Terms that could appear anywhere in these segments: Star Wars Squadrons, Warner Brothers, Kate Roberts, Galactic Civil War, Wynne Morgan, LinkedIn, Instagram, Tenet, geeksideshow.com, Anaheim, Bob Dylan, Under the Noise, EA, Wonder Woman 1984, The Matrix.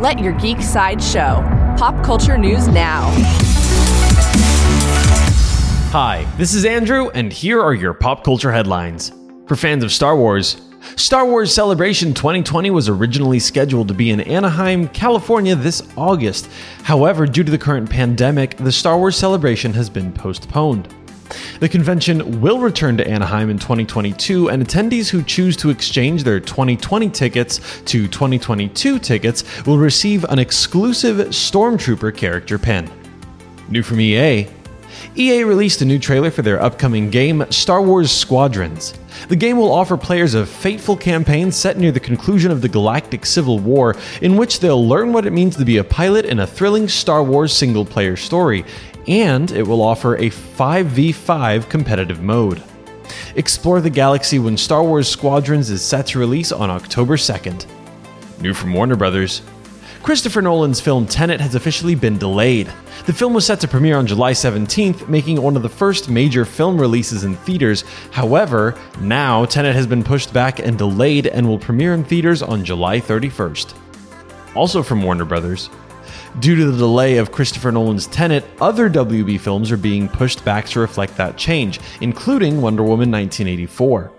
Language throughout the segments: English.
Let your geek side show. Pop culture news now. Hi, this is Andrew, and here are your pop culture headlines. For fans of Star Wars, Star Wars Celebration 2020 was originally scheduled to be in Anaheim, California this August. However, due to the current pandemic, the Star Wars Celebration has been postponed. The convention will return to Anaheim in 2022, and attendees who choose to exchange their 2020 tickets to 2022 tickets will receive an exclusive Stormtrooper character pin. New from EA. EA released a new trailer for their upcoming game, Star Wars Squadrons. The game will offer players a fateful campaign set near the conclusion of the Galactic Civil War, in which they'll learn what it means to be a pilot in a thrilling Star Wars single-player story, and it will offer a 5v5 competitive mode. Explore the galaxy when Star Wars Squadrons is set to release on October 2nd. New from Warner Brothers. Christopher Nolan's film Tenet has officially been delayed. The film was set to premiere on July 17th, making it one of the first major film releases in theaters. However, now Tenet has been pushed back and delayed and will premiere in theaters on July 31st. Also from Warner Brothers. Due to the delay of Christopher Nolan's Tenet, other WB films are being pushed back to reflect that change, including Wonder Woman 1984.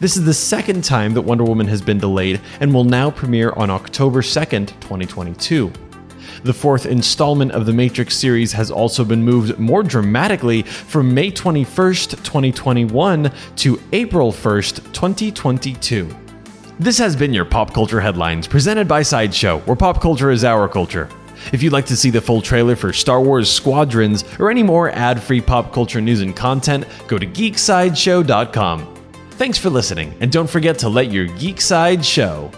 This is the second time that Wonder Woman has been delayed and will now premiere on October 2nd, 2022. The fourth installment of the Matrix series has also been moved more dramatically from May 21st, 2021 to April 1st, 2022. This has been your Pop Culture Headlines, presented by Sideshow, where pop culture is our culture. If you'd like to see the full trailer for Star Wars Squadrons or any more ad-free pop culture news and content, go to geeksideshow.com. Thanks for listening, and don't forget to let your geek side show.